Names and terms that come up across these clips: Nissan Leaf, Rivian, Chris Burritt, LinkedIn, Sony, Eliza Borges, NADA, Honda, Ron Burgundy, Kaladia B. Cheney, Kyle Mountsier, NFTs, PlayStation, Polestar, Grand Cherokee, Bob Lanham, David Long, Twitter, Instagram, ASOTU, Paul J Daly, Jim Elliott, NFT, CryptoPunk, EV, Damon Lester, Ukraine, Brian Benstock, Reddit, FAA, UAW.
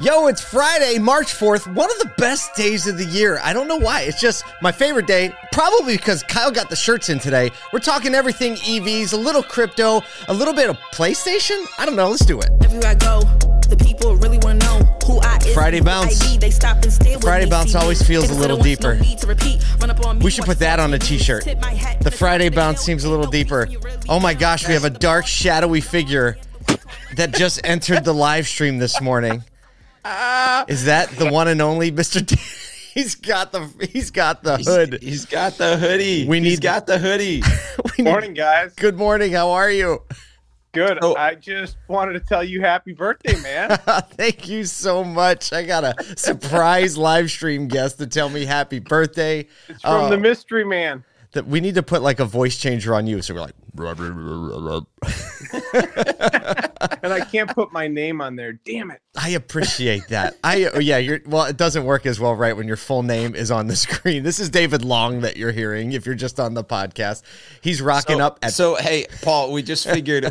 Yo, it's Friday, March 4th, one of the best days of the year. I don't know why. It's just my favorite day, probably because Kyle got the shirts in today. We're talking everything EVs, a little crypto, a little bit of PlayStation. I don't know. Let's do it. Everywhere I go, the people really want to know who I am. Friday Bounce. Friday Bounce always feels a little deeper. We should put that on a t-shirt. The Friday Bounce seems a little deeper. Oh my gosh, we have a dark, shadowy figure that just entered the live stream this morning. Is that the one and only Mr. D? He's got the hood. He's got the hoodie. He's got the hoodie. Morning, guys. Good morning. How are you? Good. Oh. I just wanted to tell you happy birthday, man. Thank you so much. I got a surprise live stream guest to tell me happy birthday. It's from the mystery man. That we need to put like a voice changer on you. So we're like, and I can't put my name on there. Damn it. I appreciate that. It doesn't work as well, right? When your full name is on the screen. This is David Long that you're hearing. If you're just on the podcast, he's rocking up. So, hey, Paul, we figured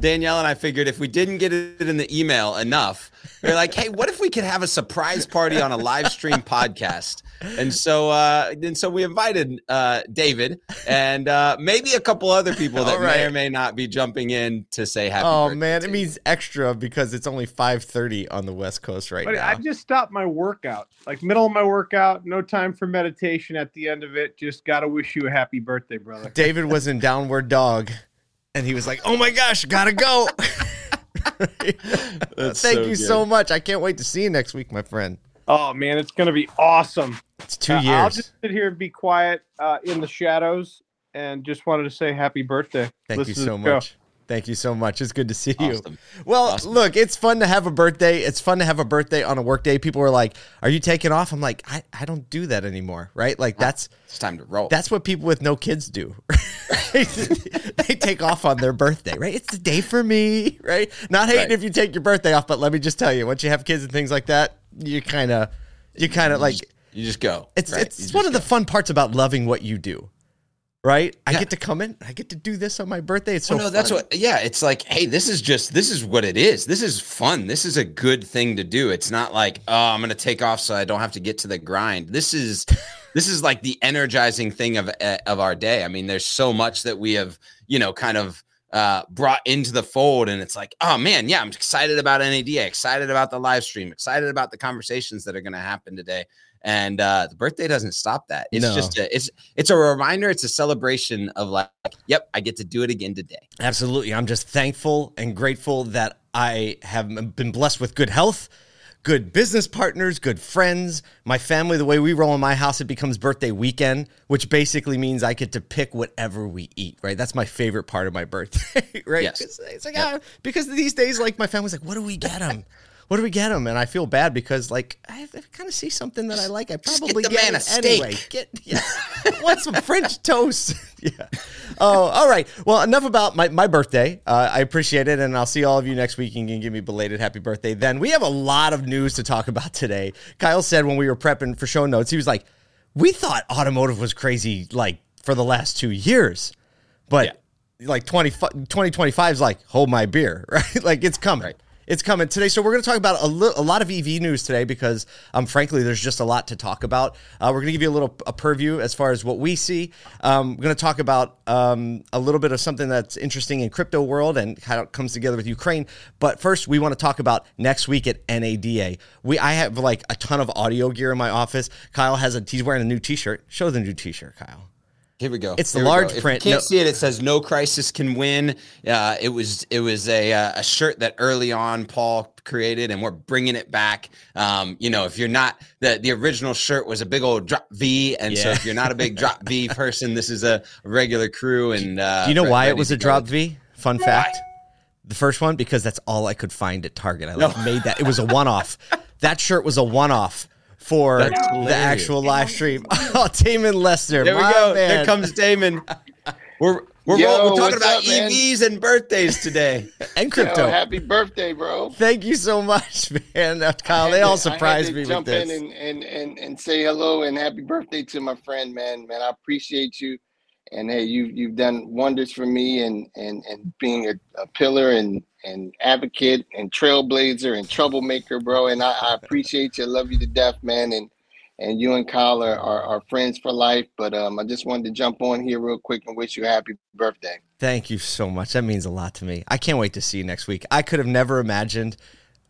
Danielle and I figured if we didn't get it in the email enough, we're like, hey, what if we could have a surprise party on a live stream podcast? And so, we invited David and maybe a couple other people that may or may not be jumping in to say happy birthday. Oh man, it means extra because it's only 5:30 on the West Coast now. I just stopped my workout, like middle of my workout, no time for meditation at the end of it. Just gotta wish you a happy birthday, brother. David was in downward dog, and he was like, "Oh my gosh, gotta go." Thank you so much. I can't wait to see you next week, my friend. Oh man, it's gonna be awesome. It's 2 years. I'll just sit here and be quiet in the shadows, and just wanted to say happy birthday. Thank you so much. Thank you so much. It's good to see you. Well, look, it's fun to have a birthday. It's fun to have a birthday on a work day. People are like, "Are you taking off?" I'm like, I don't do that anymore, right? Like it's time to roll. That's what people with no kids do. They take off on their birthday, right? It's the day for me, right? Not hating if you take your birthday off, but let me just tell you, once you have kids and things like that, you kind of like... You just go. It's one of the fun parts about loving what you do. Right? Yeah. I get to come in. I get to do this on my birthday. It's so fun. It's like, hey, this is what it is. This is fun. This is a good thing to do. It's not like, oh, I'm going to take off so I don't have to get to the grind. This is like the energizing thing of our day. I mean, there's so much that we have, kind of brought into the fold, and it's like, oh man, yeah, I'm excited about NADA, excited about the live stream, excited about the conversations that are going to happen today. And the birthday doesn't stop that. It's a reminder. It's a celebration of like, yep, I get to do it again today. Absolutely. I'm just thankful and grateful that I have been blessed with good health, good business partners, good friends, my family. The way we roll in my house, it becomes birthday weekend, which basically means I get to pick whatever we eat, right? That's my favorite part of my birthday, right? Yes. It's like, because these days, like my family's like, what do we get them? What do we get them? And I feel bad because, like, I kind of see something that I like. I probably get it anyway. Want some French toast. Yeah. Oh, all right. Well, enough about my birthday. I appreciate it, and I'll see all of you next week. You can give me belated happy birthday then. We have a lot of news to talk about today. Kyle said when we were prepping for show notes, he was like, we thought automotive was crazy, like, for the last 2 years. But, 2025 is like, hold my beer, right? Like, it's coming. Right. It's coming today. So we're going to talk about a lot of EV news today because, frankly, there's just a lot to talk about. We're going to give you a purview as far as what we see. We're going to talk about a little bit of something that's interesting in crypto world and how it comes together with Ukraine. But first, we want to talk about next week at NADA. I have like a ton of audio gear in my office. Kyle he's wearing a new T-shirt. Show the new T-shirt, Kyle. Here we go. It's the large print. If you can't see it, it says "No Crisis Can Win." It was a shirt that early on Paul created, and we're bringing it back. If you're not the original shirt was a big old drop V, so if you're not a big drop V person, this is a regular crew. And do you know why it was a drop V? Fun fact: the first one because that's all I could find at Target. Made that. It was a one-off. That shirt was a one-off. For the actual live stream. Oh, Damon Lester. There we go. Man. There comes Damon. We're talking about EVs and birthdays today. And crypto. Yo, happy birthday, bro. Thank you so much, man. Kyle, they all surprised me with this. I had to jump in and say hello and happy birthday to my friend, man. Man, I appreciate you. And, hey, you've done wonders for me and being a pillar and – and advocate and trailblazer and troublemaker, bro. And I appreciate you. I love you to death, man. And you and Kyle are friends for life. But I just wanted to jump on here real quick and wish you a happy birthday. Thank you so much. That means a lot to me. I can't wait to see you next week. I could have never imagined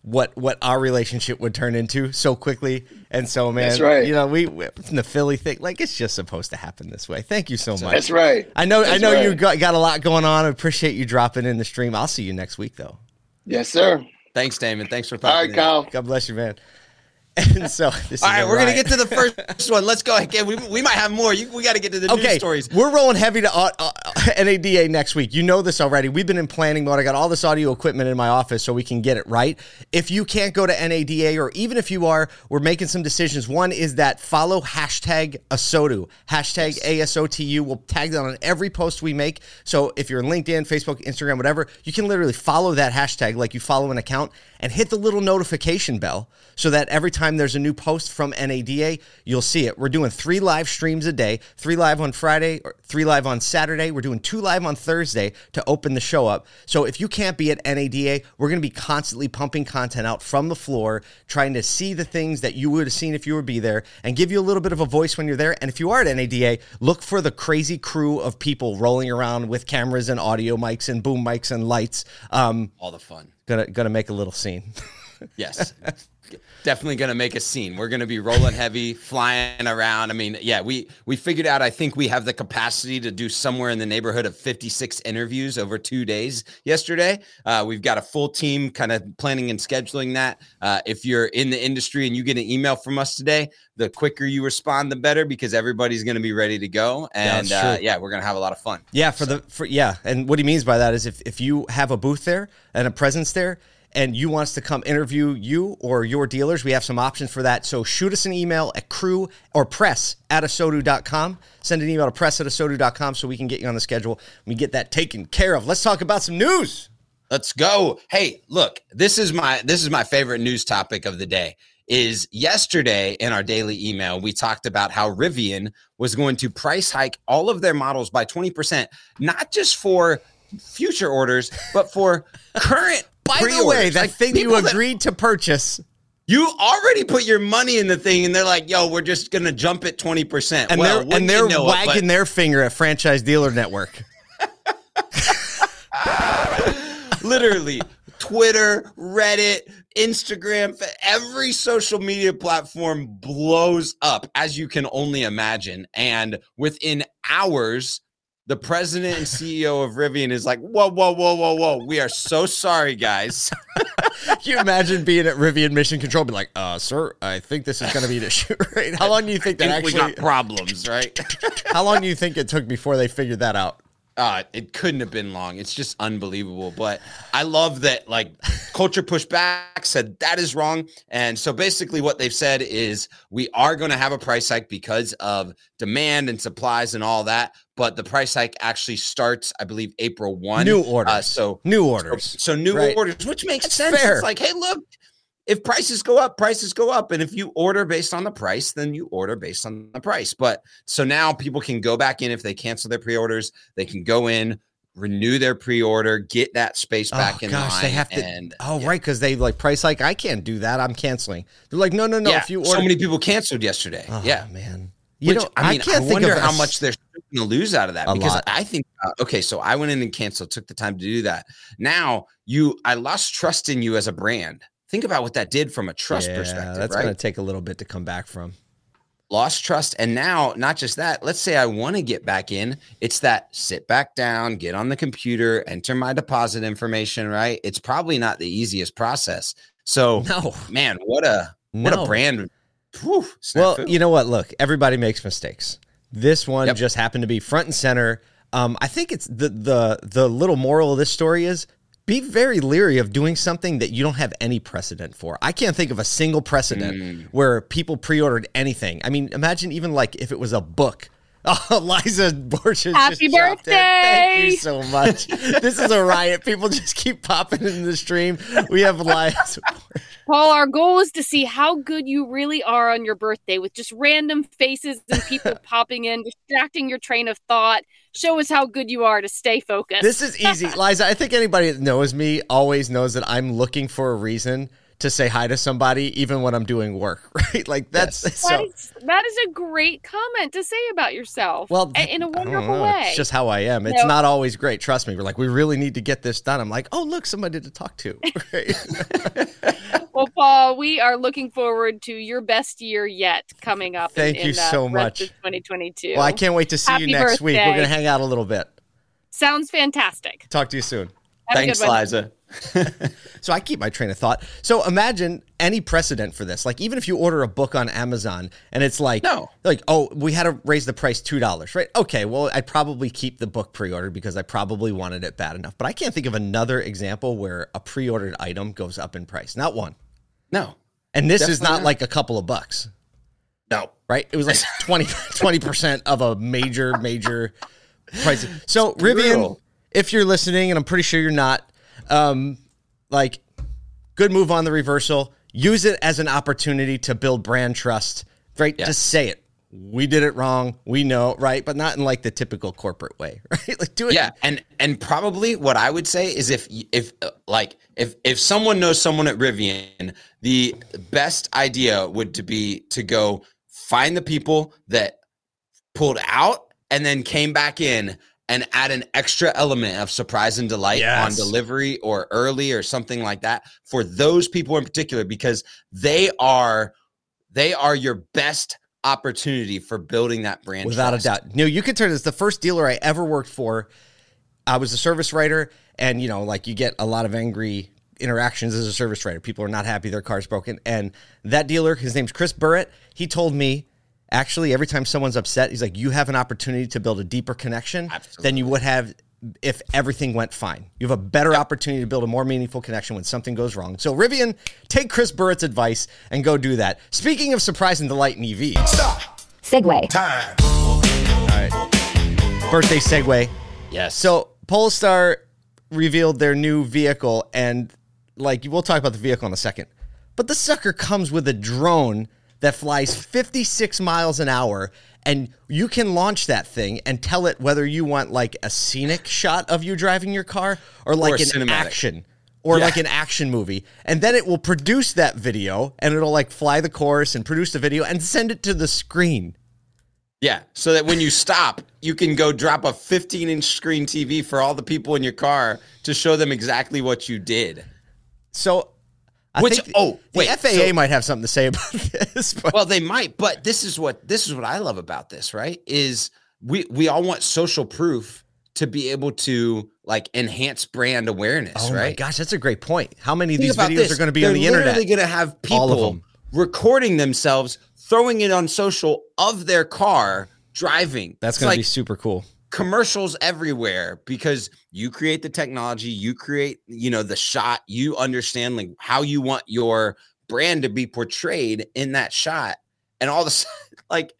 what our relationship would turn into so quickly. And so, man, that's right. You know, we in the Philly thing, like, it's just supposed to happen this way. Thank you so much. That's right. I know right. You got a lot going on. I appreciate you dropping in the stream. I'll see you next week, though. Yes, sir. Thanks, Damon. Thanks for talking. All right, Kyle. God bless you, man. And so, this all right, we're going to get to the first one. Let's go again. We might have more. We got to get to the news stories. We're rolling heavy to NADA next week. You know this already. We've been in planning mode. I got all this audio equipment in my office so we can get it right. If you can't go to NADA, or even if you are, we're making some decisions. One is that follow #ASOTU, #ASOTU. We'll tag that on every post we make. So if you're on LinkedIn, Facebook, Instagram, whatever, you can literally follow that hashtag like you follow an account and hit the little notification bell so that every time there's a new post from NADA, you'll see it. We're doing 3 live streams a day, 3 live on Friday, or 3 live on Saturday. We're doing 2 live on Thursday to open the show up. So if you can't be at NADA, we're going to be constantly pumping content out from the floor, trying to see the things that you would have seen if you would be there and give you a little bit of a voice when you're there. And if you are at NADA, look for the crazy crew of people rolling around with cameras and audio mics and boom mics and lights. All the fun. Gonna make a little scene. Yes. Definitely going to make a scene. We're going to be rolling heavy, flying around. I mean, yeah, we figured out, I think we have the capacity to do somewhere in the neighborhood of 56 interviews over 2 days yesterday. We've got a full team kind of planning and scheduling that. If you're in the industry and you get an email from us today, the quicker you respond, the better, because everybody's going to be ready to go. And we're going to have a lot of fun. Yeah. And what he means by that is if you have a booth there and a presence there, and you wants to come interview you or your dealers, we have some options for that. So shoot us an email at crew or press@asotu.com. Send an email to press@asotu.com so we can get you on the schedule. We get that taken care of. Let's talk about some news. Let's go. Hey, look, this is my favorite news topic of the day. Is yesterday in our daily email, we talked about how Rivian was going to price hike all of their models by 20%, not just for future orders, but for current. By the way, that thing you agreed to purchase, you already put your money in the thing, and they're like, yo, we're just going to jump it 20%. And they're wagging their finger at Franchise Dealer Network. Literally, Twitter, Reddit, Instagram, every social media platform blows up, as you can only imagine. And within hours, the president and CEO of Rivian is like, whoa, whoa, whoa, whoa, whoa. We are so sorry, guys. Can you imagine being at Rivian Mission Control and be like, sir, I think this is going to be an issue, right? How long do you think we got problems, right? How long do you think it took before they figured that out? It couldn't have been long. It's just unbelievable. But I love that, like, Culture Pushback said that is wrong. And so basically what they've said is we are going to have a price hike because of demand and supplies and all that. But the price hike actually starts, I believe, April 1. New orders. So new orders, which makes sense. Fair. It's like, hey, look, if prices go up, prices go up. And if you order based on the price, then you order based on the price. But so now people can go back in if they cancel their pre-orders. They can go in, renew their pre-order, get that space back in line. They have to. Right, because they like price hike. I can't do that. I'm canceling. They're like, no. Yeah, if you order, so many people canceled yesterday. Oh, yeah, man. I wonder how much they're going to lose out of that, because lot. I think, so I went in and canceled, took the time to do that. Now I lost trust in you as a brand. Think about what that did from a trust perspective. That's right? Going to take a little bit to come back from. Lost trust. And now, not just that, let's say I want to get back in. It's that sit back down, get on the computer, enter my deposit information, right? It's probably not the easiest process. So, man, what a brand. Whew, you know what? Look, everybody makes mistakes. This one just happened to be front and center. I think it's the little moral of this story is be very leery of doing something that you don't have any precedent for. I can't think of a single precedent where people pre-ordered anything. I mean, imagine even like if it was a book. Oh, Eliza Borges. Happy birthday. Thank you so much. This is a riot. People just keep popping in the stream. We have Eliza Borges. Paul, our goal is to see how good you really are on your birthday with just random faces and people popping in, distracting your train of thought. Show us how good you are to stay focused. This is easy. Liza, I think anybody that knows me always knows that I'm looking for a reason to say hi to somebody, even when I'm doing work, right? Like that's that is a great comment to say about yourself. Well, in a wonderful way. It's just how I am. It's not always great. Trust me. We're like, we really need to get this done. I'm like, oh, look, somebody to talk to. Right? Well, Paul, we are looking forward to your best year yet coming up. Thank you so much. 2022. Well, I can't wait to see you next week. We're going to hang out a little bit. Sounds fantastic. Talk to you soon. Thanks, Liza. So I keep my train of thought. So imagine any precedent for this. Like even if you order a book on Amazon and it's like, oh, we had to raise the price $2, right? Okay, well, I probably keep the book pre-ordered because I probably wanted it bad enough. But I can't think of another example where a pre-ordered item goes up in price. Not one. No. And this is not like a couple of bucks. No. Right? It was like 20% of a major price. So Rivian, if you're listening, and I'm pretty sure you're not, like good move on the reversal. Use it as an opportunity to build brand trust. Great. Yes. Just say it. We did it wrong. We know, right? But not in like the typical corporate way, right? Like do it. Yeah. And probably what I would say is if someone knows someone at Rivian, the best idea would be to go find the people that pulled out and then came back in and add an extra element of surprise and delight on delivery or early or something like that for those people in particular, because they are your best opportunity for building that brand. Without a doubt. No, you can turn this. The first dealer I ever worked for, I was a service writer, and you know, like you get a lot of angry interactions as a service writer. People are not happy their car's broken. And that dealer, his name's Chris Burritt, he told me, actually, every time someone's upset, he's like, you have an opportunity to build a deeper connection than you would have if everything went fine. You have a better opportunity to build a more meaningful connection when something goes wrong. So Rivian, take Chris Burritt's advice and go do that. Speaking of surprise and delight in EVs. Stop. Segway. Time. All right. Birthday segue. Yes. So Polestar revealed their new vehicle, and like we'll talk about the vehicle in a second, but the sucker comes with a drone that flies 56 miles an hour, and you can launch that thing and tell it whether you want like a scenic shot of you driving your car or like like an action movie. And then it will produce that video, and it'll like fly the course and produce the video and send it to the screen. Yeah, so that when you stop, you can go drop a 15-inch screen TV for all the people in your car to show them exactly what you did. So The FAA might have something to say about this. But. Well, they might, but this is what I love about this, right? Is we all want social proof to be able to like enhance brand awareness, right? Oh my gosh, that's a great point. How many of these videos are going to be on the internet? They're literally going to have people recording themselves, throwing it on social of their car driving. That's going to be super cool. Commercials everywhere, because you create the technology, you create, you know, the shot, you understand like how you want your brand to be portrayed in that shot, and all this like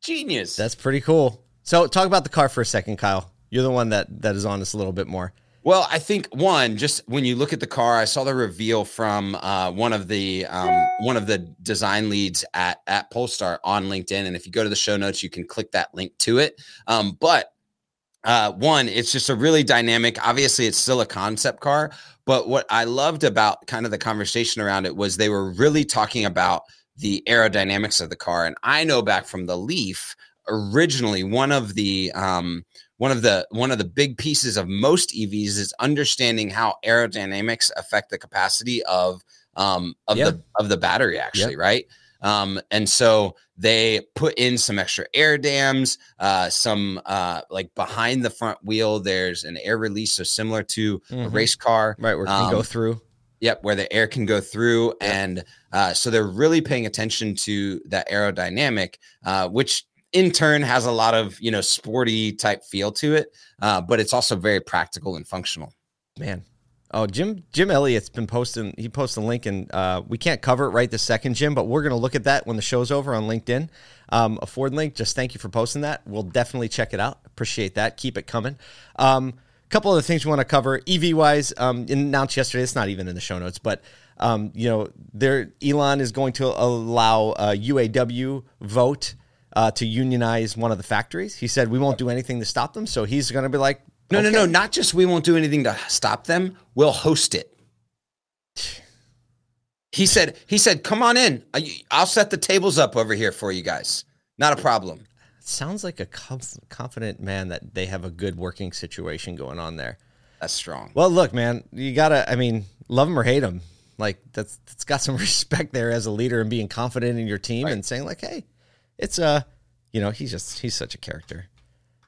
genius. That's pretty cool. So talk about the car for a second, Kyle. You're the one that is on this a little bit more. Well, I think one, just when you look at the car, I saw the reveal from one of the design leads at Polestar on LinkedIn, and if you go to the show notes, you can click that link to it. One, it's just a really dynamic, obviously it's still a concept car, but what I loved about kind of the conversation around it was they were really talking about the aerodynamics of the car. And I know back from the Leaf, originally one of the big pieces of most EVs is understanding how aerodynamics affect the capacity of the battery actually, right? And so they put in some extra air dams, like behind the front wheel, there's an air release. So similar to a race car, right? Where it can go through. Yep. Where the air can go through. Yep. And, so they're really paying attention to that aerodynamic, which in turn has a lot of, you know, sporty type feel to it. But it's also very practical and functional, man. Oh, Jim Elliott's been posting. He posts a link, and we can't cover it right this second, Jim, but we're going to look at that when the show's over on LinkedIn. A Ford link. Just thank you for posting that. We'll definitely check it out. Appreciate that. Keep it coming. A couple of the things we want to cover EV-wise, announced yesterday. It's not even in the show notes, but you know, Elon is going to allow a UAW vote to unionize one of the factories. He said, we won't do anything to stop them. So he's going to be like, okay. No, not just we won't do anything to stop them. We'll host it. He said, come on in. I'll set the tables up over here for you guys. Not a problem. It sounds like a confident man that they have a good working situation going on there. That's strong. Well, look, man, you got to, I mean, love him or hate him. Like, that's got some respect there as a leader and being confident in your team right. And saying like, hey, it's you know, he's such a character.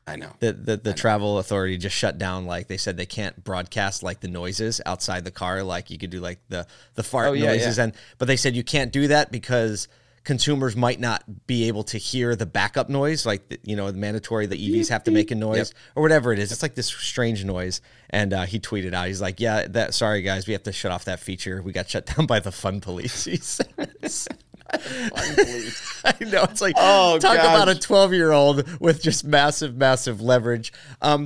I know. The travel authority just shut down. Like they said, they can't broadcast like the noises outside the car. Like you could do like the fart noises. Yeah. But they said you can't do that because consumers might not be able to hear the backup noise. Like, you know, the mandatory, the EVs have to make a noise or whatever it is. It's like this strange noise. And he tweeted out, he's like, yeah, sorry guys, we have to shut off that feature. We got shut down by the fun police. He says. I know, it's like about a 12-year-old with just massive leverage.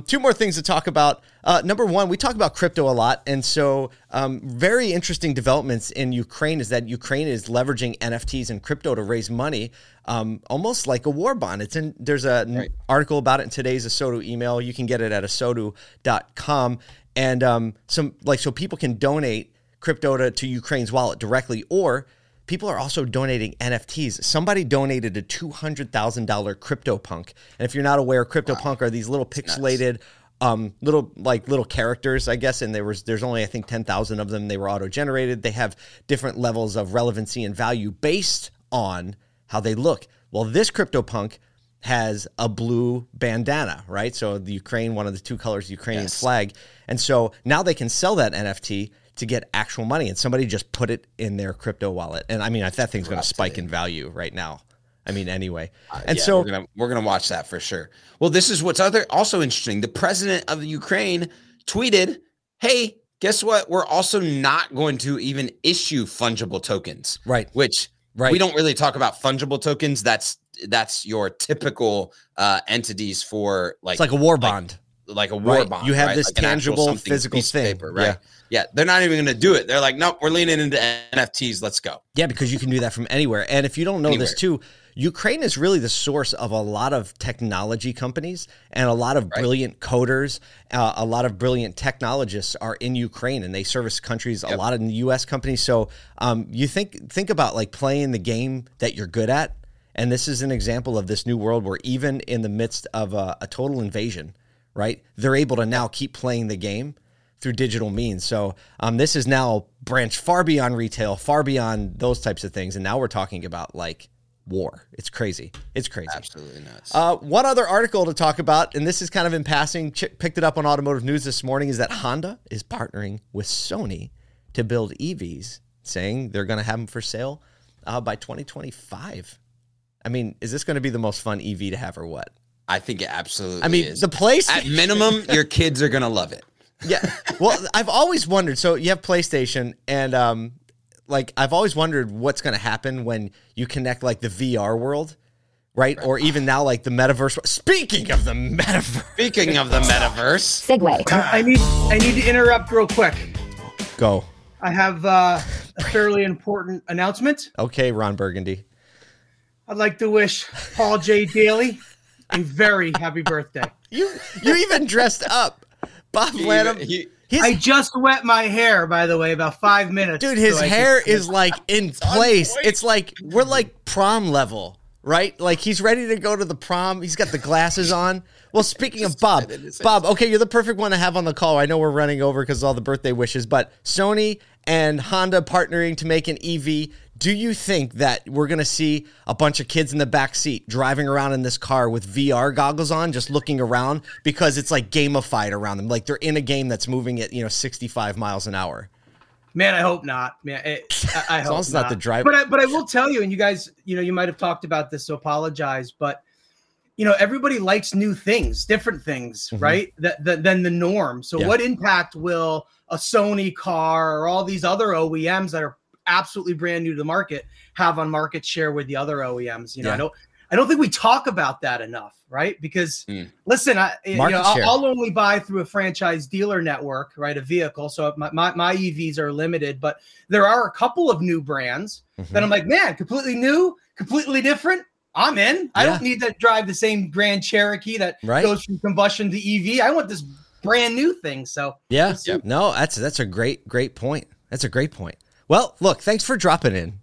Two more things to talk about. Number one, we talk about crypto a lot, and so very interesting developments in Ukraine is that Ukraine is leveraging NFTs and crypto to raise money, almost like a war bond. It's in there's an article about it in today's ASOTU email. You can get it at asotu.com, and so people can donate crypto to Ukraine's wallet directly, or people are also donating NFTs. Somebody donated a $200,000 CryptoPunk. And if you're not aware, CryptoPunk are these little pixelated, little characters, I guess. And there's only, I think, 10,000 of them. They were auto-generated. They have different levels of relevancy and value based on how they look. Well, this CryptoPunk has a blue bandana, right? So the Ukraine, one of the two colors, the Ukrainian flag. And so now they can sell that NFT to get actual money, and somebody just put it in their crypto wallet, and I mean, if that thing's going to spike in value right now. I mean, anyway, and so we're gonna watch that for sure. Well, this is what's also interesting. The president of Ukraine tweeted, "Hey, guess what? We're also not going to even issue fungible tokens, right? Which we don't really talk about fungible tokens. That's your typical entities for like it's like a war bond." Like a war bond. You have this like tangible physical thing. Paper, right? Yeah. They're not even going to do it. They're like, nope, we're leaning into NFTs. Let's go. Yeah, because you can do that from anywhere. And if you don't know this too, Ukraine is really the source of a lot of technology companies and a lot of brilliant coders. A lot of brilliant technologists are in Ukraine, and they service countries, a lot of U.S. companies. So you think about like playing the game that you're good at. And this is an example of this new world where even in the midst of a total invasion, right, they're able to now keep playing the game through digital means. So this is now branched far beyond retail, far beyond those types of things. And now we're talking about like war. It's crazy. Absolutely nuts. One other article to talk about, and this is kind of in passing, picked it up on Automotive News this morning, is that Honda is partnering with Sony to build EVs, saying they're going to have them for sale by 2025. I mean, is this going to be the most fun EV to have or what? I think it absolutely is. I mean, the PlayStation. At minimum, your kids are going to love it. Yeah. Well, I've always wondered. So you have PlayStation, and I've always wondered what's going to happen when you connect like the VR world, right? Or even now like the metaverse. Speaking of the metaverse. Segway. I need to interrupt real quick. Go. I have a fairly important announcement. Okay, Ron Burgundy. I'd like to wish Paul J Daly a very happy birthday. You even dressed up. Bob Lanham. I just wet my hair, by the way, about 5 minutes. Dude, his hair is like in place. It's like we're like prom level, right? Like he's ready to go to the prom. He's got the glasses on. Well, speaking of Bob, okay, you're the perfect one to have on the call. I know we're running over because of all the birthday wishes, but Sony and Honda partnering to make an EV. Do you think that we're going to see a bunch of kids in the back seat driving around in this car with VR goggles on, just looking around because it's like gamified around them? Like they're in a game that's moving at, 65 miles an hour. Man, I hope not. Man, I hope it's not the driver. But I will tell you, and you guys, you might have talked about this, so apologize. But, everybody likes new things, different things, right, than the norm. So what impact will a Sony car or all these other OEMs that are absolutely brand new to the market have on market share with the other OEMs? You know, I don't, I don't think we talk about that enough, right? Because listen, I'll only buy through a franchise dealer network, right? A vehicle. So my EVs are limited, but there are a couple of new brands that I'm like, man, completely new, completely different. I'm in. Yeah. I don't need to drive the same Grand Cherokee that goes from combustion to EV. I want this brand new thing. So no, that's a great point. That's a great point. Well, look, thanks for dropping in.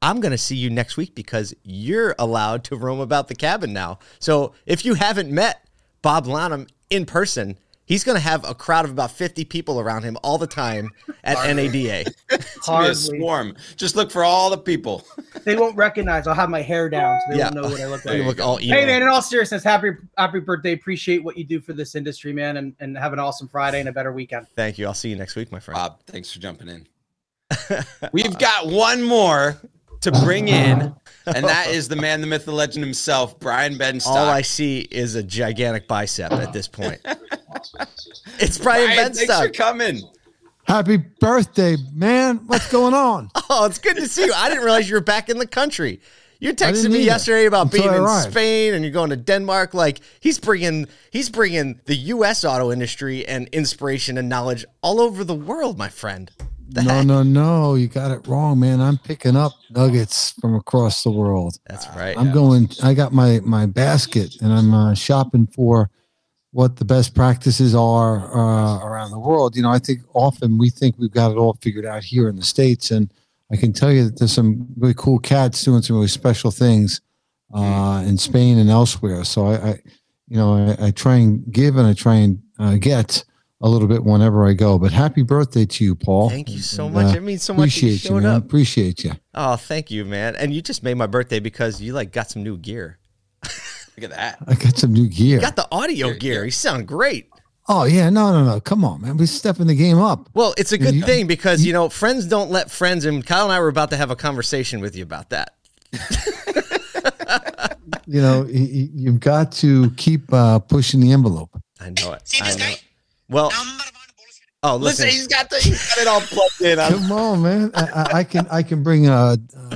I'm going to see you next week because you're allowed to roam about the cabin now. So if you haven't met Bob Lanham in person, he's going to have a crowd of about 50 people around him all the time at NADA. It's going to be a swarm. Just look for all the people. They won't recognize. I'll have my hair down so they won't know what I look like. Look all evil. Hey, man, in all seriousness, happy birthday. Appreciate what you do for this industry, man, and have an awesome Friday and a better weekend. Thank you. I'll see you next week, my friend. Bob, thanks for jumping in. We've got one more to bring in, and that is the man, the myth, the legend himself, Brian Benstock. All I see is a gigantic bicep at this point. It's Brian Benstock. Thanks for coming. Happy birthday, man. What's going on? Oh, it's good to see you. I didn't realize you were back in the country. You texted me yesterday about being in Spain and you're going to Denmark. Like, he's bringing the U.S. auto industry and inspiration and knowledge all over the world, my friend. No, you got it wrong, man. I'm picking up nuggets from across the world. That's right. I'm going. I got my basket, and I'm shopping for what the best practices are around the world. You know, I think often we think we've got it all figured out here in the States, and I can tell you that there's some really cool cats doing some really special things in Spain and elsewhere. So I try and give, and I try and get a little bit whenever I go, but happy birthday to you, Paul. Thank you so much. It means so much that you showed up. Appreciate you. Oh, thank you, man. And you just made my birthday because you got some new gear. Look at that. I got some new gear. You got the audio gear. You sound great. Oh yeah. No. Come on, man. We're stepping the game up. Well, it's a good thing because, friends don't let friends, and Kyle and I were about to have a conversation with you about that. You've got to keep pushing the envelope. I know it. See this guy? Well, listen, he's got it all plugged in. Come on, man! I can bring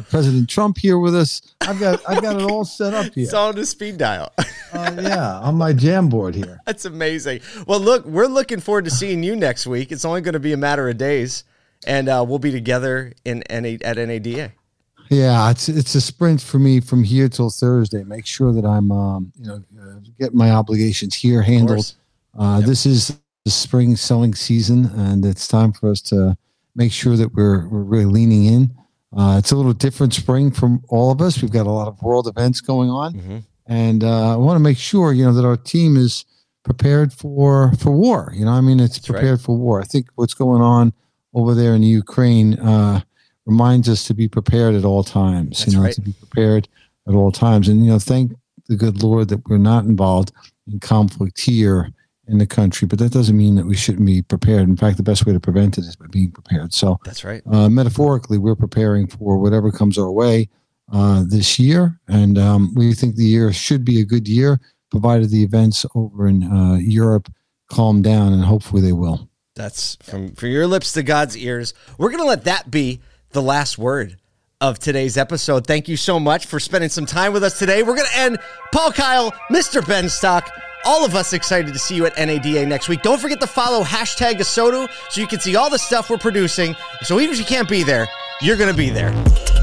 President Trump here with us. I've got it all set up here. It's all on the speed dial. On my jam board here. That's amazing. Well, look, we're looking forward to seeing you next week. It's only going to be a matter of days, and we'll be together at NADA. Yeah, it's a sprint for me from here till Thursday. Make sure that I'm get my obligations here handled. This is the spring selling season, and it's time for us to make sure that we're really leaning in. It's a little different spring from all of us. We've got a lot of world events going on, and I want to make sure that our team is prepared for war. It's That's prepared for war. I think what's going on over there in the Ukraine reminds us to be prepared at all times. That's to be prepared at all times, and thank the good Lord that we're not involved in conflict here in the country, but that doesn't mean that we shouldn't be prepared. In fact, the best way to prevent it is by being prepared. So that's right. Metaphorically, we're preparing for whatever comes our way this year, and we think the year should be a good year, provided the events over in Europe calm down, and hopefully they will. That's from your lips to God's ears. We're going to let that be the last word of today's episode. Thank you so much for spending some time with us today. We're going to end Paul, Kyle, Mr. Benstock. All of us excited to see you at NADA next week. Don't forget to follow #ASOTU so you can see all the stuff we're producing. So even if you can't be there, you're going to be there.